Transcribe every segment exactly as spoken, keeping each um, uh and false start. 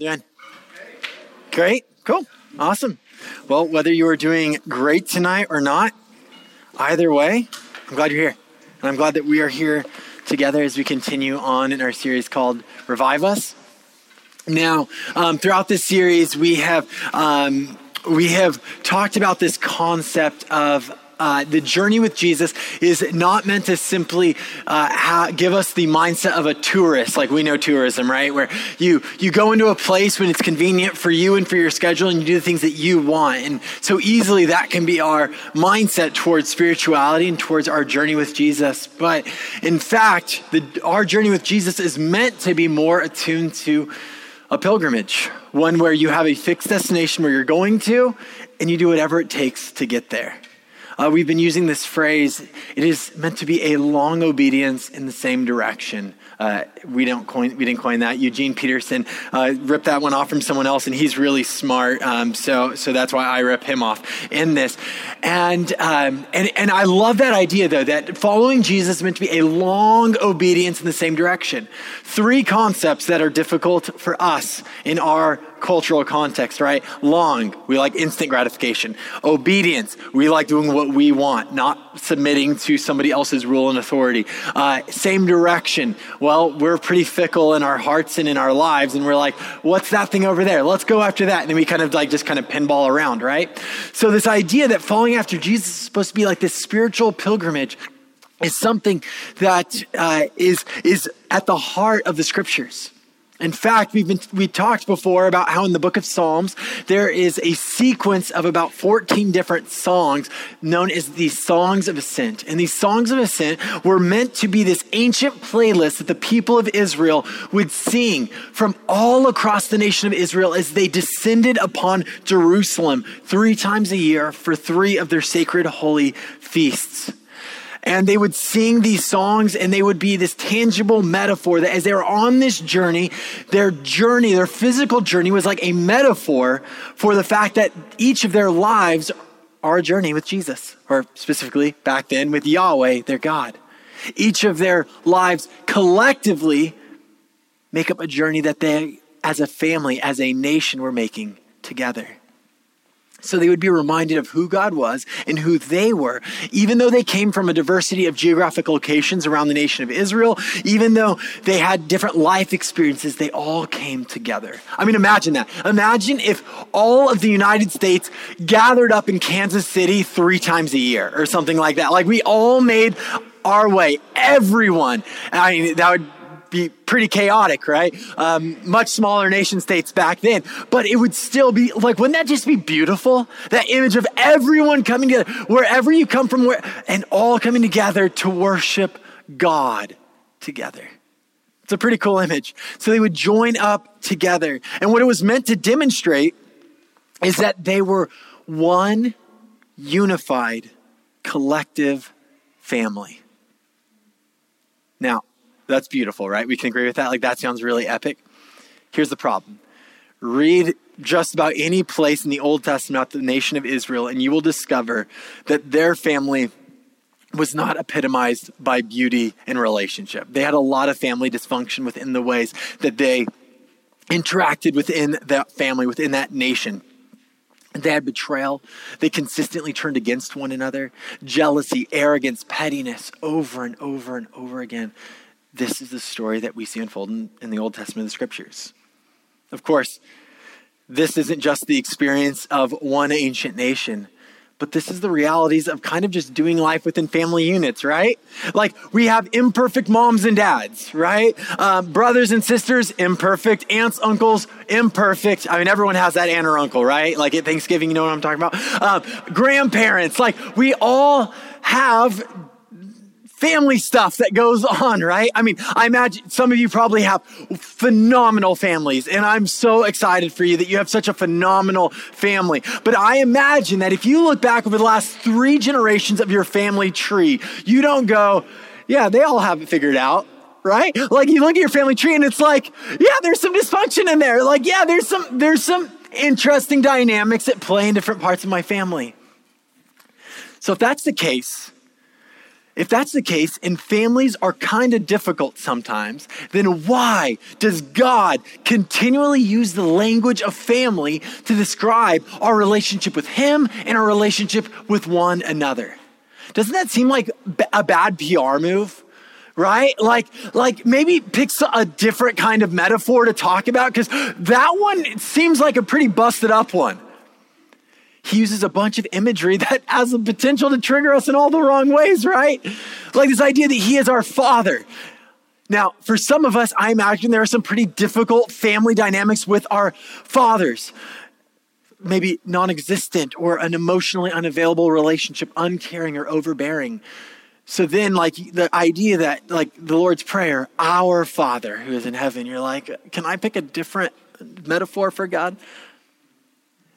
y'all doing? Great. Cool. Awesome. Well, whether you are doing great tonight or not, either way, I'm glad you're here. And I'm glad that we are here together as we continue on in our series called Revive Us. Now, um, throughout this series, we have um, we have talked about this concept of Uh, the journey with Jesus is not meant to simply uh, ha- give us the mindset of a tourist, like we know tourism, right? Where you you go into a place when it's convenient for you and for your schedule, and you do the things that you want. And so easily that can be our mindset towards spirituality and towards our journey with Jesus. But in fact, the, our journey with Jesus is meant to be more attuned to a pilgrimage, one where you have a fixed destination where you're going to, and you do whatever it takes to get there. Uh, we've been using this phrase, it is meant to be a long obedience in the same direction. Uh, we don't coin, we didn't coin that. Eugene Peterson uh, ripped that one off from someone else, and he's really smart. Um, so, so that's why I rip him off in this. And um, and and I love that idea though, that following Jesus is meant to be a long obedience in the same direction. Three concepts that are difficult for us in our cultural context, right? Long, we like instant gratification. Obedience, we like doing what we want, not submitting to somebody else's rule and authority. Uh, same direction. Well, we're pretty fickle in our hearts and in our lives, and we're like, what's that thing over there? Let's go after that. And then we kind of like just kind of pinball around, right? So this idea that following after Jesus is supposed to be like this spiritual pilgrimage is something that uh, is is at the heart of the scriptures. In fact, we've been, we talked before about how in the book of Psalms, there is a sequence of about fourteen different songs known as the Songs of Ascent. And these Songs of Ascent were meant to be this ancient playlist that the people of Israel would sing from all across the nation of Israel as they descended upon Jerusalem three times a year for three of their sacred holy feasts. And they would sing these songs, and they would be this tangible metaphor that as they were on this journey, their journey, their physical journey was like a metaphor for the fact that each of their lives are a journey with Jesus, or specifically back then with Yahweh, their God. Each of their lives collectively make up a journey that they, as a family, as a nation, were making together. So they would be reminded of who God was and who they were, even though they came from a diversity of geographic locations around the nation of Israel, even though they had different life experiences, they all came together. I mean, imagine that. Imagine if all of the United States gathered up in Kansas City three times a year or something like that. Like we all made our way, everyone. I mean, that would be pretty chaotic, right? Um, much smaller nation states back then, but it would still be like, wouldn't that just be beautiful? That image of everyone coming together, wherever you come from, where, and all coming together to worship God together. It's a pretty cool image. So they would join up together. And what it was meant to demonstrate is that they were one unified collective family. Now, that's beautiful, right? We can agree with that. Like that sounds really epic. Here's the problem. Read just about any place in the Old Testament about the nation of Israel, and you will discover that their family was not epitomized by beauty and relationship. They had a lot of family dysfunction within the ways that they interacted within that family, within that nation. They had betrayal. They consistently turned against one another. Jealousy, arrogance, pettiness, over and over and over again. This is the story that we see unfolding in the Old Testament of the scriptures. Of course, this isn't just the experience of one ancient nation, but this is the realities of kind of just doing life within family units, right? Like we have imperfect moms and dads, right? Um, brothers and sisters, imperfect. Aunts, uncles, imperfect. I mean, everyone has that aunt or uncle, right? Like at Thanksgiving, you know what I'm talking about? Um, grandparents, like we all have family stuff that goes on, right? I mean, I imagine some of you probably have phenomenal families, and I'm so excited for you that you have such a phenomenal family. But I imagine that if you look back over the last three generations of your family tree, you don't go, yeah, they all have it figured out, right? Like you look at your family tree and it's like, yeah, there's some dysfunction in there. Like, yeah, there's some, there's some interesting dynamics at play in different parts of my family. So if that's the case, If that's the case, and families are kind of difficult sometimes, then why does God continually use the language of family to describe our relationship with Him and our relationship with one another? Doesn't that seem like a bad P R move? Right? Like, like maybe pick a different kind of metaphor to talk about, because that one, it seems like a pretty busted up one. He uses a bunch of imagery that has the potential to trigger us in all the wrong ways, right? Like this idea that He is our Father. Now, for some of us, I imagine there are some pretty difficult family dynamics with our fathers. Maybe non-existent or an emotionally unavailable relationship, uncaring or overbearing. So then like the idea that like the Lord's Prayer, our Father who is in heaven, you're like, can I pick a different metaphor for God?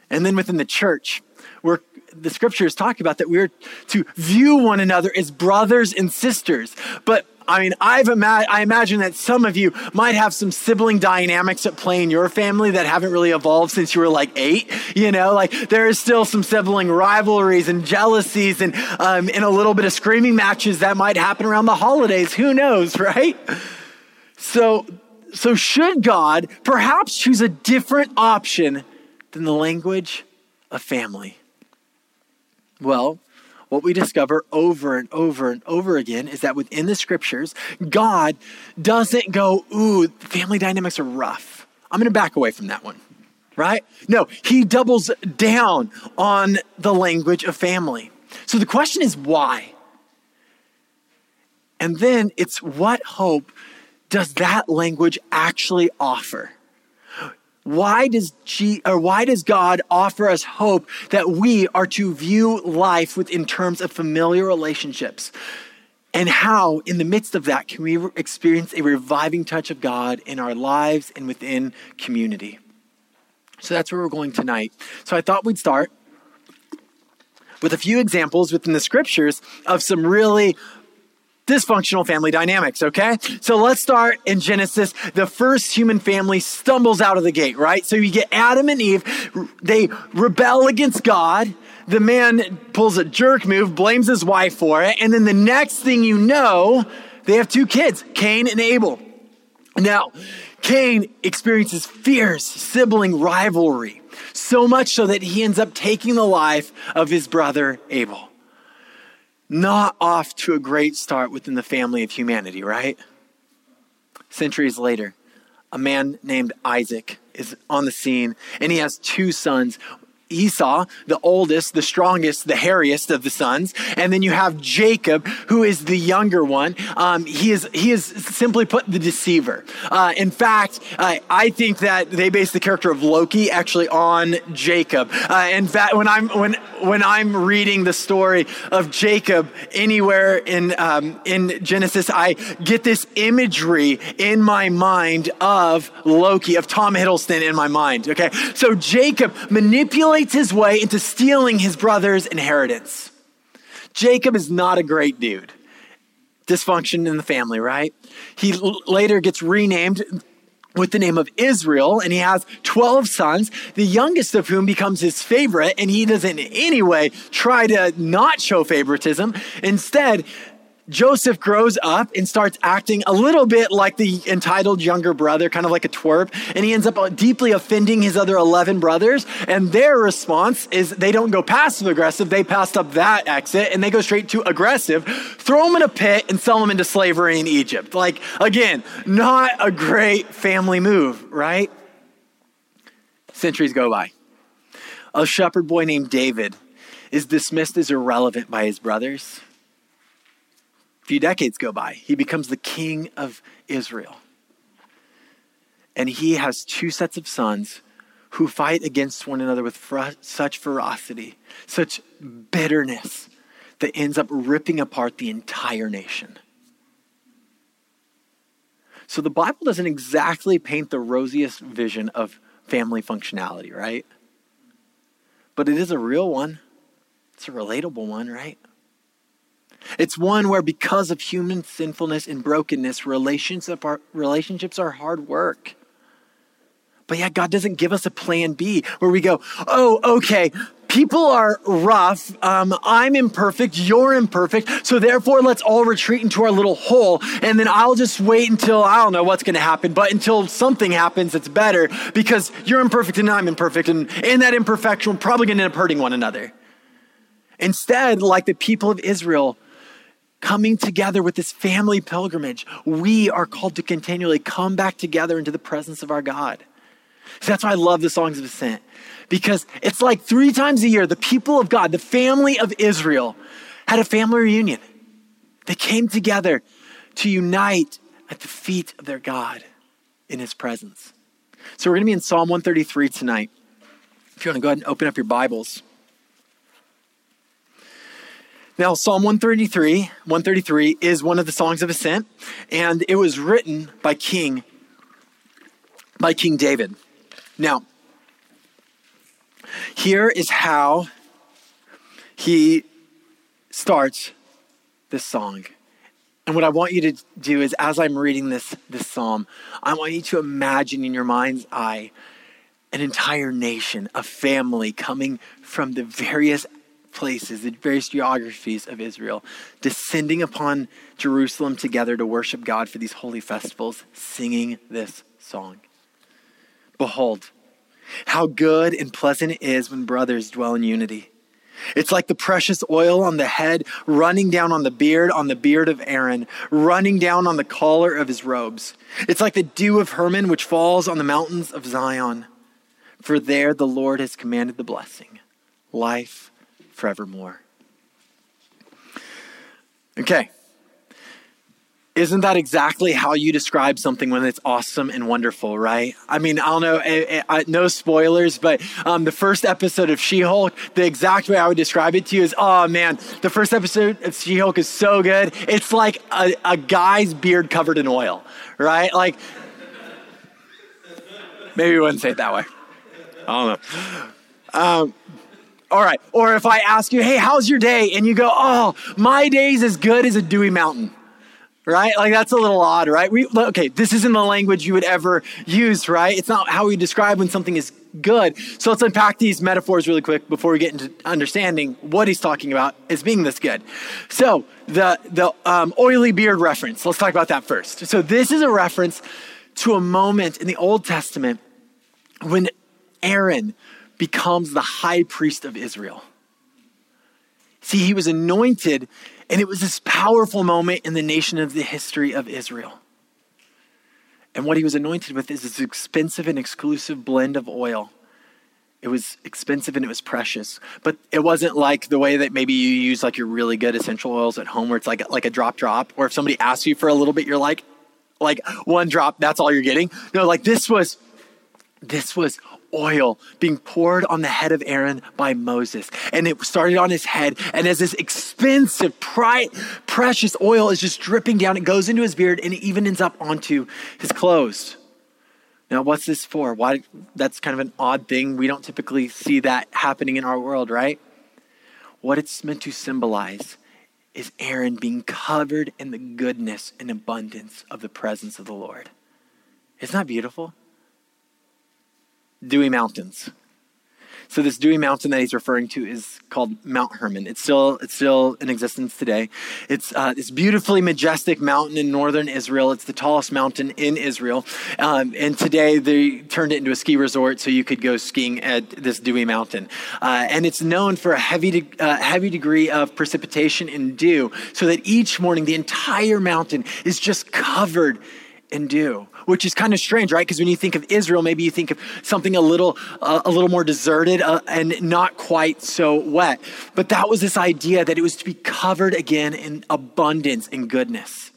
And then within the church, where the scriptures talk about that we're to view one another as brothers and sisters. But I mean, I've ima- I imagine that some of you might have some sibling dynamics at play in your family that haven't really evolved since you were like eight. You know, like there is still some sibling rivalries and jealousies and, um, and a little bit of screaming matches that might happen around the holidays. Who knows, right? So, so should God perhaps choose a different option in the language of family? Well, what we discover over and over and over again is that within the scriptures, God doesn't go, ooh, family dynamics are rough. I'm going to back away from that one, right? No, He doubles down on the language of family. So the question is why? And then it's what hope does that language actually offer? Why does G, or why does God offer us hope that we are to view life within terms of familiar relationships? And how, in the midst of that, can we experience a reviving touch of God in our lives and within community? So that's where we're going tonight. So I thought we'd start with a few examples within the scriptures of some really dysfunctional family dynamics, okay? So let's start in Genesis. The first human family stumbles out of the gate, right? So you get Adam and Eve. They rebel against God. The man pulls a jerk move, blames his wife for it. And then the next thing you know, they have two kids, Cain and Abel. Now, Cain experiences fierce sibling rivalry, so much so that he ends up taking the life of his brother Abel. Not off to a great start within the family of humanity, right? Centuries later, a man named Isaac is on the scene, and he has two sons. Esau, the oldest, the strongest, the hairiest of the sons. And then you have Jacob, who is the younger one. Um, he is he is simply put the deceiver. Uh, in fact, uh, I think that they base the character of Loki actually on Jacob. Uh, in fact, when I'm when when I'm reading the story of Jacob anywhere in um, in Genesis, I get this imagery in my mind of Loki, of Tom Hiddleston in my mind. Okay, so Jacob manipulates his way into stealing his brother's inheritance. Jacob is not a great dude. Dysfunction in the family, right? He l- later gets renamed with the name of Israel, and he has twelve sons, the youngest of whom becomes his favorite, and he doesn't in any way try to not show favoritism. Instead, Joseph grows up and starts acting a little bit like the entitled younger brother, kind of like a twerp, and he ends up deeply offending his other eleven brothers, and their response is they don't go passive aggressive, they passed up that exit, and they go straight to aggressive, throw him in a pit, and sell him into slavery in Egypt. Like, again, not a great family move, right? Centuries go by. A shepherd boy named David is dismissed as irrelevant by his brothers. Few decades go by. He becomes the king of Israel. And he has two sets of sons who fight against one another with fr- such ferocity, such bitterness that ends up ripping apart the entire nation. So the Bible doesn't exactly paint the rosiest vision of family functionality, right? But it is a real one. It's a relatable one, right? It's one where because of human sinfulness and brokenness, relationships are, relationships are hard work. But yeah, God doesn't give us a plan B where we go, oh, okay, people are rough. Um, I'm imperfect. You're imperfect. So therefore, let's all retreat into our little hole. And then I'll just wait until, I don't know what's going to happen, but until something happens that's better, because you're imperfect and I'm imperfect. And in that imperfection, we're probably going to end up hurting one another. Instead, like the people of Israel, coming together with this family pilgrimage, we are called to continually come back together into the presence of our God. So that's why I love the Songs of Ascent, because it's like three times a year, the people of God, the family of Israel, had a family reunion. They came together to unite at the feet of their God in his presence. So we're going to be in Psalm one thirty-three tonight. If you want to go ahead and open up your Bibles. Now, Psalm one thirty-three, one thirty-three is one of the Songs of Ascent, and it was written by King, by King David. Now, here is how he starts this song. And what I want you to do is, as I'm reading this, this psalm, I want you to imagine in your mind's eye an entire nation, a family coming from the various places, the various geographies of Israel, descending upon Jerusalem together to worship God for these holy festivals, singing this song. Behold, how good and pleasant it is when brothers dwell in unity. It's like the precious oil on the head, running down on the beard, on the beard of Aaron, running down on the collar of his robes. It's like the dew of Hermon, which falls on the mountains of Zion. For there the Lord has commanded the blessing, life forevermore. Okay. Isn't that exactly how you describe something when it's awesome and wonderful, right? I mean, I don't know, I, I, no spoilers, but um, the first episode of She-Hulk, the exact way I would describe it to you is, oh man, the first episode of She-Hulk is so good. It's like a, a guy's beard covered in oil, right? Like, maybe we wouldn't say it that way. I don't know. Um, all right. Or if I ask you, hey, how's your day? And you go, oh, my day's as good as a dewy mountain. Right? Like that's a little odd, right? We, okay, this isn't the language you would ever use, right? It's not how we describe when something is good. So let's unpack these metaphors really quick before we get into understanding what he's talking about as being this good. So the the um, oily beard reference, let's talk about that first. So this is a reference to a moment in the Old Testament when Aaron becomes the high priest of Israel. See, he was anointed, and it was this powerful moment in the nation of the history of Israel. And what he was anointed with is this expensive and exclusive blend of oil. It was expensive and it was precious, but it wasn't like the way that maybe you use like your really good essential oils at home where it's like, like a drop drop, or if somebody asks you for a little bit, you're like, like one drop, that's all you're getting. No, like this was, this was oil being poured on the head of Aaron by Moses. And it started on his head. And as this expensive, pri- precious oil is just dripping down, it goes into his beard and it even ends up onto his clothes. Now, what's this for? Why? That's kind of an odd thing. We don't typically see that happening in our world, right? What it's meant to symbolize is Aaron being covered in the goodness and abundance of the presence of the Lord. Isn't that beautiful? Dewy mountains. So this dewy mountain that he's referring to is called Mount Hermon. It's still it's still in existence today. It's uh, this beautifully majestic mountain in northern Israel. It's the tallest mountain in Israel. Um, and today they turned it into a ski resort so you could go skiing at this dewy mountain. Uh, and it's known for a heavy de- uh, heavy degree of precipitation and dew, so that each morning the entire mountain is just covered and do, which is kind of strange, right? Because when you think of Israel, maybe you think of something a little, uh, a little more deserted uh, and not quite so wet. But that was this idea that it was to be covered again in abundance and goodness.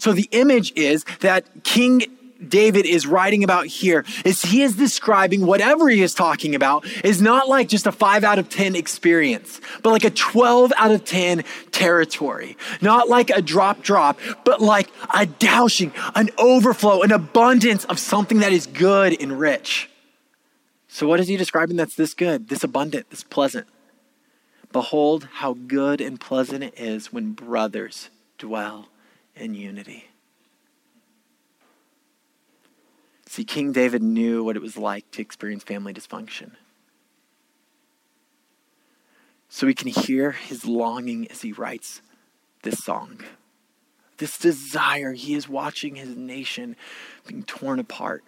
So the image is that King David is writing about here is he is describing whatever he is talking about is not like just a five out of ten experience, but like a twelve out of ten territory, not like a drop drop, but like a dowsing, an overflow, an abundance of something that is good and rich. So what is he describing that's this good, this abundant, this pleasant? Behold, how good and pleasant it is when brothers dwell in unity. See, King David knew what it was like to experience family dysfunction. so we can hear his longing as he writes this song. This desire, he is watching his nation being torn apart,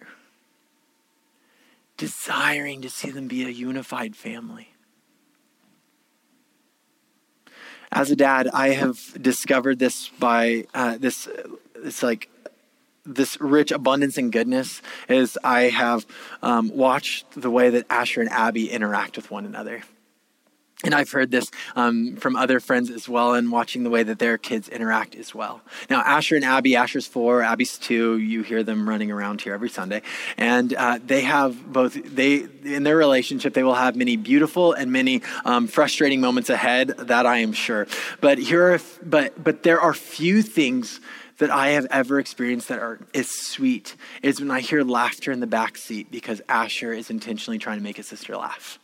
desiring to see them be a unified family. As a dad, I have discovered this by uh, this, it's like this rich abundance and goodness is I have um, watched the way that Asher and Abby interact with one another. And I've heard this um, from other friends as well, and watching the way that their kids interact as well. Now, Asher and Abby, Asher's four, Abby's two. You hear them running around here every Sunday. And uh, they have both, they in their relationship, they will have many beautiful and many um, frustrating moments ahead, that I am sure. But here are, but but there are few things that I have ever experienced that are as sweet as when I hear laughter in the backseat because Asher is intentionally trying to make his sister laugh.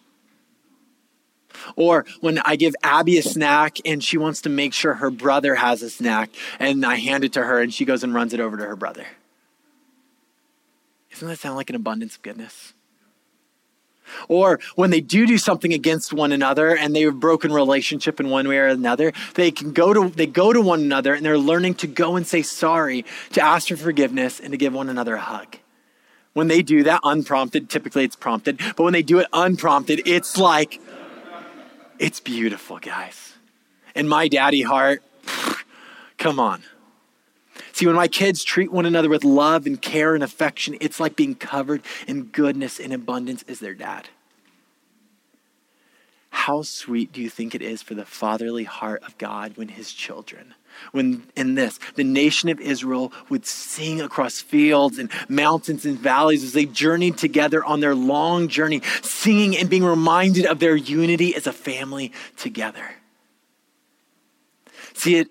Or when I give Abby a snack and she wants to make sure her brother has a snack and I hand it to her and she goes and runs it over to her brother. Doesn't that sound like an abundance of goodness? Or when they do do something against one another and they have broken relationship in one way or another, they can go to, they go to one another and they're learning to go and say sorry, to ask for forgiveness and to give one another a hug. When they do that unprompted, typically it's prompted, but when they do it unprompted, it's like, it's beautiful, guys. And my daddy heart, pff, come on. See, when my kids treat one another with love and care and affection, it's like being covered in goodness and abundance as their dad. How sweet do you think it is for the fatherly heart of God when his children, when in this, the nation of Israel would sing across fields and mountains and valleys as they journeyed together on their long journey, singing and being reminded of their unity as a family together. See, it,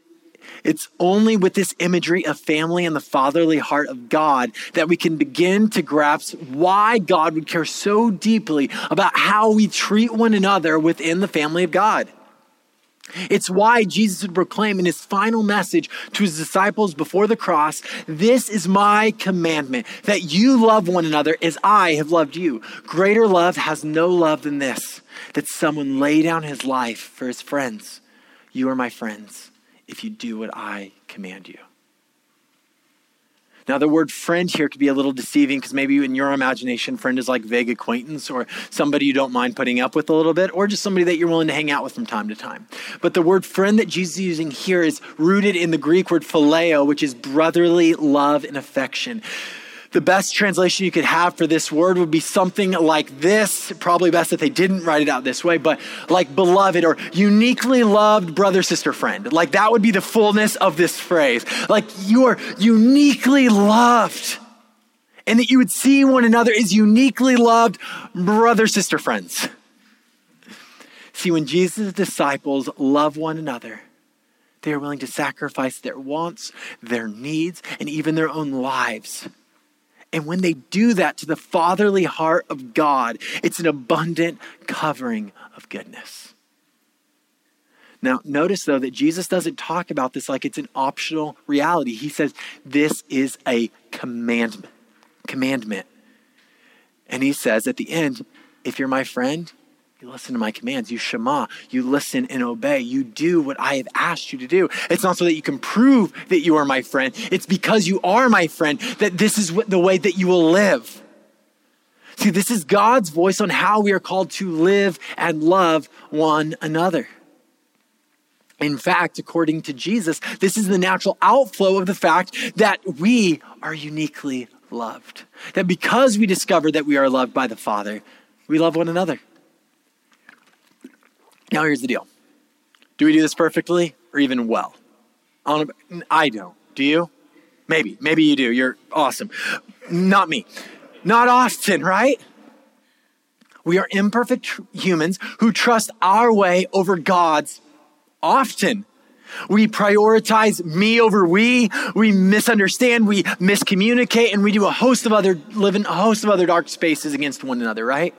it's only with this imagery of family and the fatherly heart of God that we can begin to grasp why God would care so deeply about how we treat one another within the family of God. It's why Jesus would proclaim in his final message to his disciples before the cross, "This is my commandment, that you love one another as I have loved you. Greater love has no love than this, that someone lay down his life for his friends. You are my friends if you do what I command you." Now, the word friend here could be a little deceiving because maybe in your imagination, friend is like vague acquaintance or somebody you don't mind putting up with a little bit, or just somebody that you're willing to hang out with from time to time. But the word friend that Jesus is using here is rooted in the Greek word phileo, which is brotherly love and affection. The best translation you could have for this word would be something like this. Probably best that they didn't write it out this way, but like beloved or uniquely loved brother, sister, friend. Like that would be the fullness of this phrase. Like you are uniquely loved, and that you would see one another as uniquely loved brother, sister, friends. See, when Jesus' disciples love one another, they are willing to sacrifice their wants, their needs, and even their own lives. And when they do that to the fatherly heart of God, it's an abundant covering of goodness. Now, notice though that Jesus doesn't talk about this like it's an optional reality. He says, this is a commandment. commandment. And he says at the end, if you're my friend, you listen to my commands. You shema, you listen and obey. You do what I have asked you to do. It's not so that you can prove that you are my friend. It's because you are my friend that this is the way that you will live. See, this is God's voice on how we are called to live and love one another. In fact, according to Jesus, this is the natural outflow of the fact that we are uniquely loved. That because we discover that we are loved by the Father, we love one another. Now, here's the deal. Do we do this perfectly or even well? I don't. I don't. Do you? Maybe. Maybe you do. You're awesome. Not me. Not often, right? We are imperfect humans who trust our way over God's often. We prioritize me over we. We misunderstand. We miscommunicate. And we do a host of other, live in a host of other dark spaces against one another, right?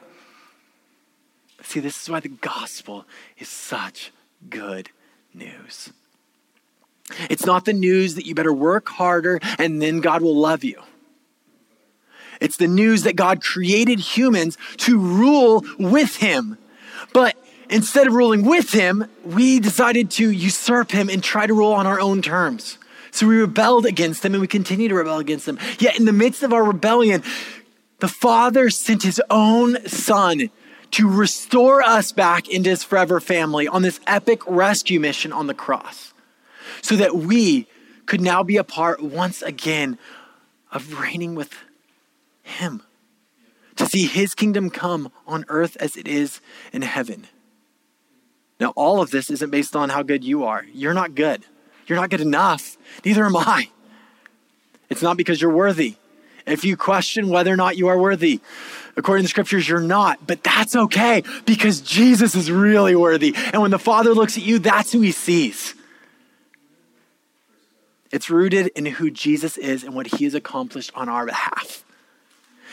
See, this is why the gospel is such good news. It's not the news that you better work harder and then God will love you. It's the news that God created humans to rule with him. But Instead of ruling with him, we decided to usurp him and try to rule on our own terms. So we rebelled against him, and we continue to rebel against him. Yet in the midst of our rebellion, the Father sent his own Son to restore us back into his forever family on this epic rescue mission on the cross, so that we could now be a part once again of reigning with him, to see his kingdom come on earth as it is in heaven. Now, all of this isn't based on how good you are. You're not good. You're not good enough. Neither am I. It's not because you're worthy. If you question whether or not you are worthy, according to the scriptures, you're not. But that's okay, because Jesus is really worthy. And when the Father looks at you, that's who he sees. It's rooted in who Jesus is and what he has accomplished on our behalf.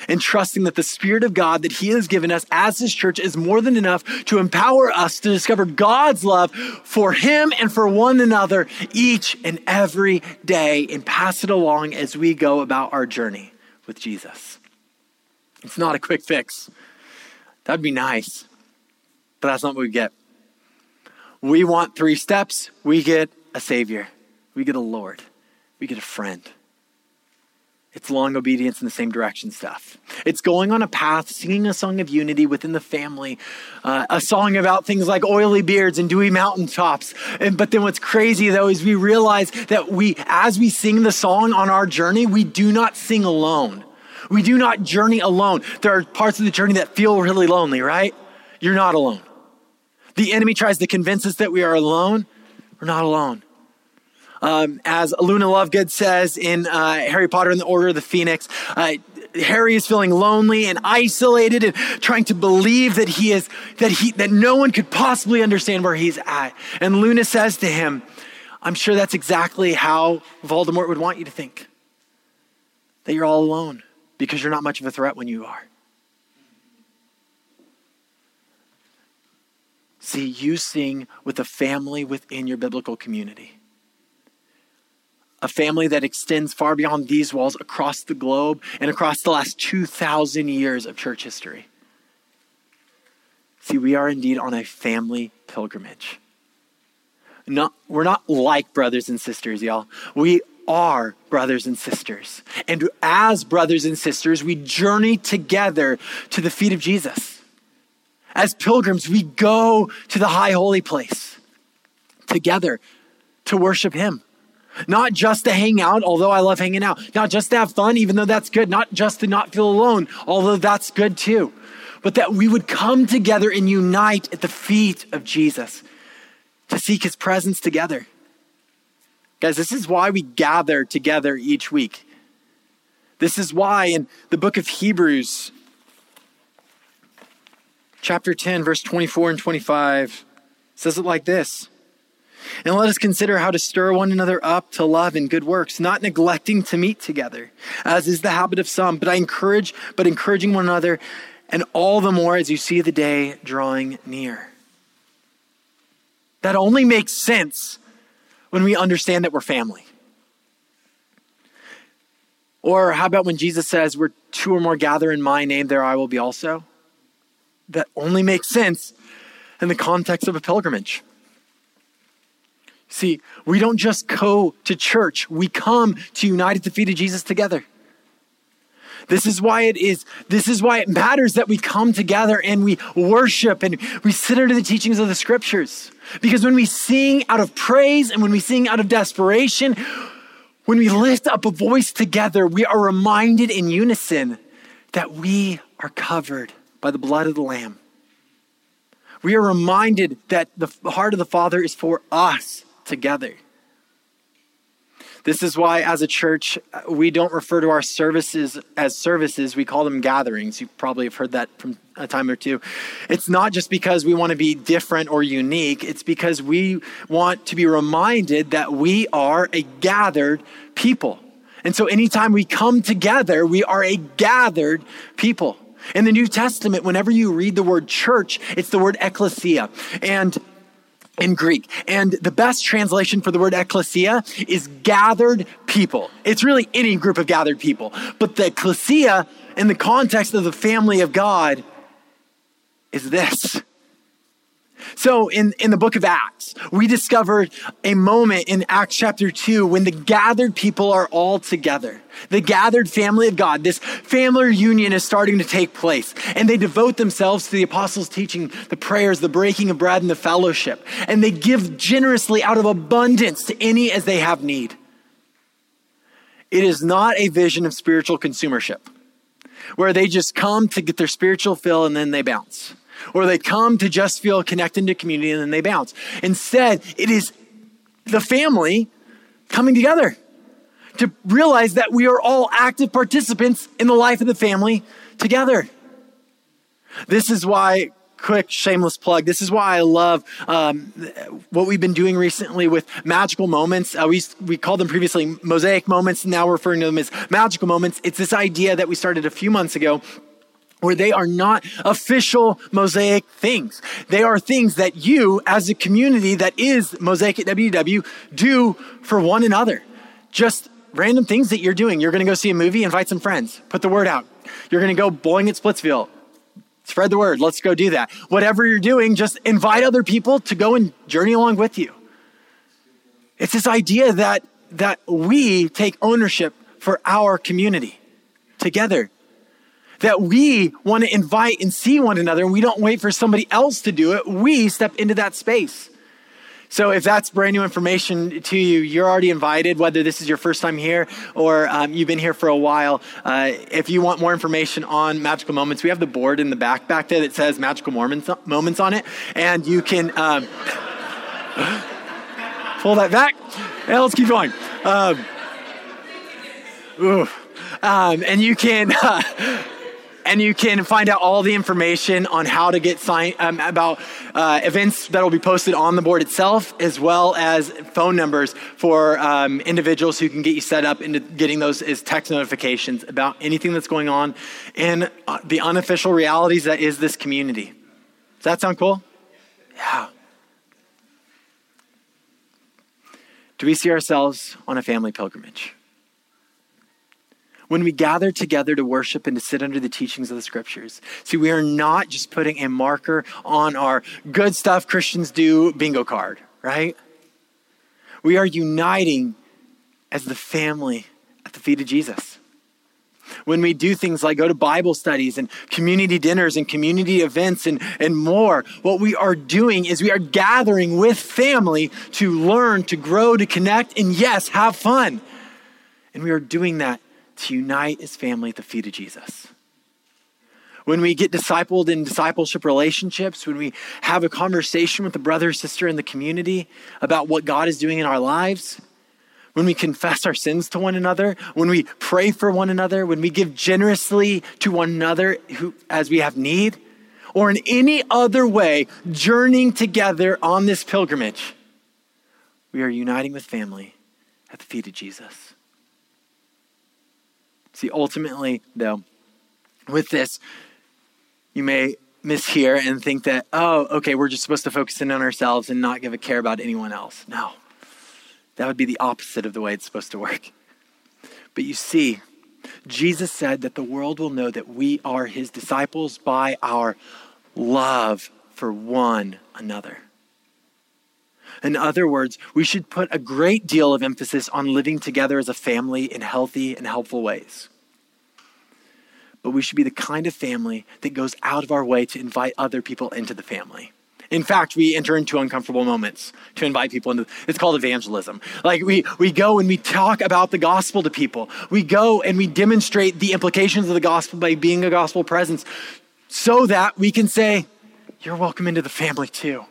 And trusting that the Spirit of God that he has given us as his church is more than enough to empower us to discover God's love for him and for one another each and every day, and pass it along as we go about our journey with Jesus. It's not a quick fix. That'd be nice, but that's not what we get. We want three steps. We get a Savior. We get a Lord. We get a friend. It's long obedience in the same direction stuff. It's going on a path, singing a song of unity within the family, uh, a song about things like oily beards and dewy mountaintops. And, but then what's crazy though is we realize that we, as we sing the song on our journey, we do not sing alone. We do not journey alone. There are parts of the journey that feel really lonely, right? You're not alone. The enemy tries to convince us that we are alone. We're not alone. Um, as Luna Lovegood says in uh, Harry Potter and the Order of the Phoenix, uh, Harry is feeling lonely and isolated and trying to believe that he is, that he, that no one could possibly understand where he's at. And Luna says to him, I'm sure that's exactly how Voldemort would want you to think. That you're all alone because you're not much of a threat when you are. See, you sing with a family within your biblical community. A family that extends far beyond these walls, across the globe and across the last two thousand years of church history. See, we are indeed on a family pilgrimage. Not, we're not like brothers and sisters, y'all. We are brothers and sisters. And as brothers and sisters, we journey together to the feet of Jesus. As pilgrims, we go to the high holy place together to worship him. Not just to hang out, although I love hanging out. Not just to have fun, even though that's good. Not just to not feel alone, although that's good too. But that we would come together and unite at the feet of Jesus to seek his presence together. Guys, this is why we gather together each week. This is why in the book of Hebrews, chapter ten, verse twenty-four and twenty-five, says it like this. And let us consider how to stir one another up to love and good works, not neglecting to meet together, as is the habit of some, but I encourage, but encouraging one another, and all the more as you see the day drawing near. That only makes sense when we understand that we're family. Or how about when Jesus says, where two or more gather in my name, there I will be also. That only makes sense in the context of a pilgrimage. See, we don't just go to church. We come to unite at the feet of Jesus together. This is why it is, this is why it matters that we come together and we worship and we sit under the teachings of the scriptures. Because when we sing out of praise and when we sing out of desperation, when we lift up a voice together, we are reminded in unison that we are covered by the blood of the Lamb. We are reminded that the heart of the Father is for us together. This is why as a church, we don't refer to our services as services. We call them gatherings. You probably have heard that from a time or two. It's not just because we want to be different or unique. It's because we want to be reminded that we are a gathered people. And so anytime we come together, we are a gathered people. In the New Testament, whenever you read the word church, it's the word ecclesia. And in Greek. And the best translation for the word ecclesia is gathered people. It's really any group of gathered people. But the ecclesia in the context of the family of God is this. So in, in the book of Acts, we discovered a moment in Acts chapter two when the gathered people are all together. The gathered family of God, this family reunion is starting to take place. And they devote themselves to the apostles' teaching, the prayers, the breaking of bread, and the fellowship. And they give generously out of abundance to any as they have need. It is not a vision of spiritual consumership, where they just come to get their spiritual fill and then they bounce. Or they come to just feel connected to community and then they bounce. Instead, it is the family coming together to realize that we are all active participants in the life of the family together. This is why, quick shameless plug, this is why I love um, what we've been doing recently with magical moments. Uh, we we called them previously Mosaic moments, now we're referring to them as magical moments. It's this idea that we started a few months ago where they are not official Mosaic things. They are things that you, as a community that is Mosaic at W W, do for one another. Just random things that you're doing. You're going to go see a movie, invite some friends, put the word out. You're going to go bowling at Splitsville, spread the word, let's go do that. Whatever you're doing, just invite other people to go and journey along with you. It's this idea that that we take ownership for our community together, that we want to invite and see one another, and we don't wait for somebody else to do it. We step into that space. So if that's brand new information to you, you're already invited, whether this is your first time here or um, you've been here for a while. Uh, if you want more information on Magical Moments, we have the board in the back back there that says Magical Mormons, Moments on it. And you can um, pull that back. And let's keep going. Um, um, and you can... Uh, And you can find out all the information on how to get signed um, about uh, events that will be posted on the board itself, as well as phone numbers for um, individuals who can get you set up into getting those as text notifications about anything that's going on and uh, the unofficial realities that is this community. Does that sound cool? Yeah. Do we see ourselves on a family pilgrimage? When we gather together to worship and to sit under the teachings of the scriptures, see, we are not just putting a marker on our good stuff Christians do bingo card, right? We are uniting as the family at the feet of Jesus. When we do things like go to Bible studies and community dinners and community events and, and more, what we are doing is we are gathering with family to learn, to grow, to connect, and yes, have fun. And we are doing that to unite his family at the feet of Jesus. When we get discipled in discipleship relationships, when we have a conversation with the brother or sister in the community about what God is doing in our lives, when we confess our sins to one another, when we pray for one another, when we give generously to one another who, as we have need, or in any other way, journeying together on this pilgrimage, we are uniting with family at the feet of Jesus. See, ultimately, though, with this, you may mishear and think that, oh, okay, we're just supposed to focus in on ourselves and not give a care about anyone else. No, that would be the opposite of the way it's supposed to work. But you see, Jesus said that the world will know that we are his disciples by our love for one another. In other words, we should put a great deal of emphasis on living together as a family in healthy and helpful ways. But we should be the kind of family that goes out of our way to invite other people into the family. In fact, we enter into uncomfortable moments to invite people into. It's called evangelism. Like we, we go and we talk about the gospel to people. We go and we demonstrate the implications of the gospel by being a gospel presence so that we can say, you're welcome into the family too.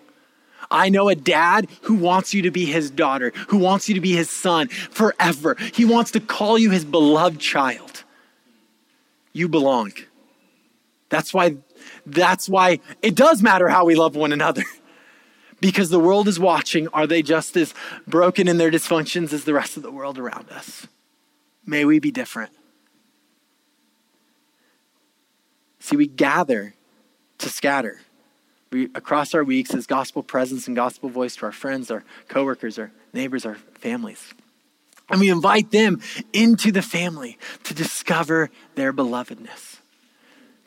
I know a dad who wants you to be his daughter, who wants you to be his son forever. He wants to call you his beloved child. You belong. That's why, that's why it does matter how we love one another. Because the world is watching. Are they just as broken in their dysfunctions as the rest of the world around us? May we be different. See, we gather to scatter. We, across our weeks is gospel presence and gospel voice to our friends, our coworkers, our neighbors, our families. And we invite them into the family to discover their belovedness,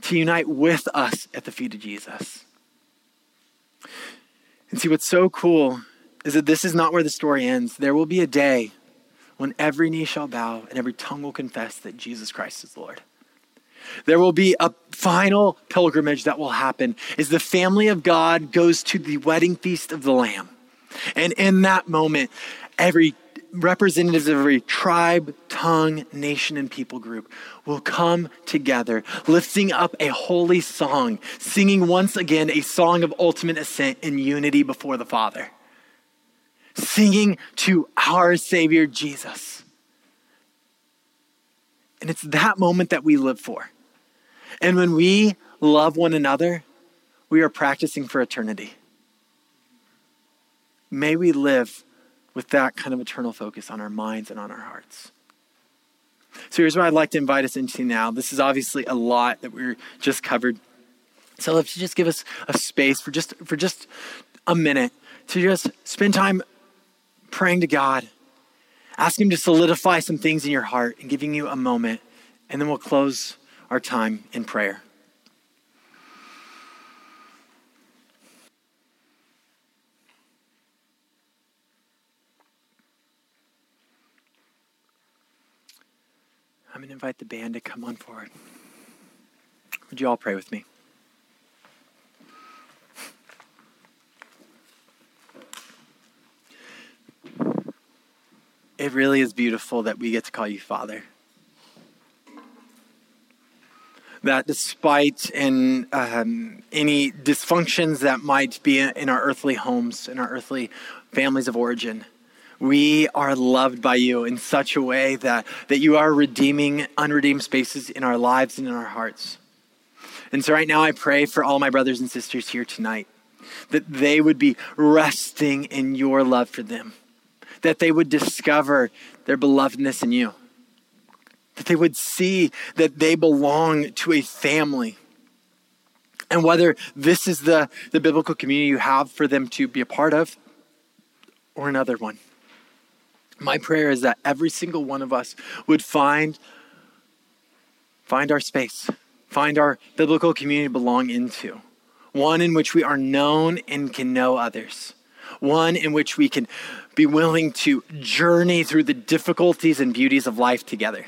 to unite with us at the feet of Jesus. And see, what's so cool is that this is not where the story ends. There will be a day when every knee shall bow and every tongue will confess that Jesus Christ is Lord. There will be a final pilgrimage that will happen as the family of God goes to the wedding feast of the Lamb. And in that moment, every representatives of every tribe, tongue, nation, and people group will come together, lifting up a holy song, singing once again a song of ultimate ascent in unity before the Father, singing to our Savior Jesus. And it's that moment that we live for. And when we love one another, we are practicing for eternity. May we live with that kind of eternal focus on our minds and on our hearts. So here's what I'd like to invite us into now. This is obviously a lot that we just covered. So let's just give us a space for just for just a minute to just spend time praying to God. Ask him to solidify some things in your heart and giving you a moment. And then we'll close our time in prayer. I'm going to invite the band to come on forward. Would you all pray with me? It really is beautiful that we get to call you Father. That despite in, um, any dysfunctions that might be in our earthly homes, in our earthly families of origin, we are loved by you in such a way that, that you are redeeming unredeemed spaces in our lives and in our hearts. And so right now I pray for all my brothers and sisters here tonight, that they would be resting in your love for them, that they would discover their belovedness in you, that they would see that they belong to a family. And whether this is the, the biblical community you have for them to be a part of or another one, my prayer is that every single one of us would find, find our space, find our biblical community to belong into, one in which we are known and can know others, one in which we can be willing to journey through the difficulties and beauties of life together.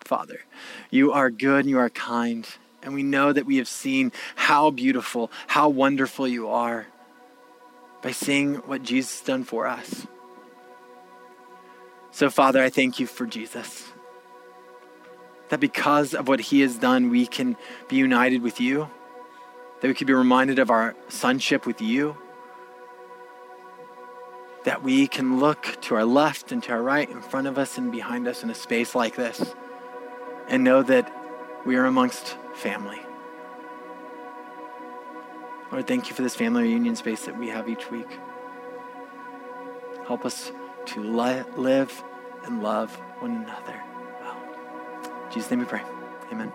Father, you are good and you are kind, and we know that we have seen how beautiful, how wonderful you are, by seeing what Jesus has done for us. So Father, I thank you for Jesus. That because of what he has done, we can be united with you. That we can be reminded of our sonship with you. That we can look to our left and to our right, in front of us and behind us in a space like this, and know that we are amongst family. Lord, thank you for this family reunion space that we have each week. Help us to li- live and love one another well. In Jesus' name we pray. Amen.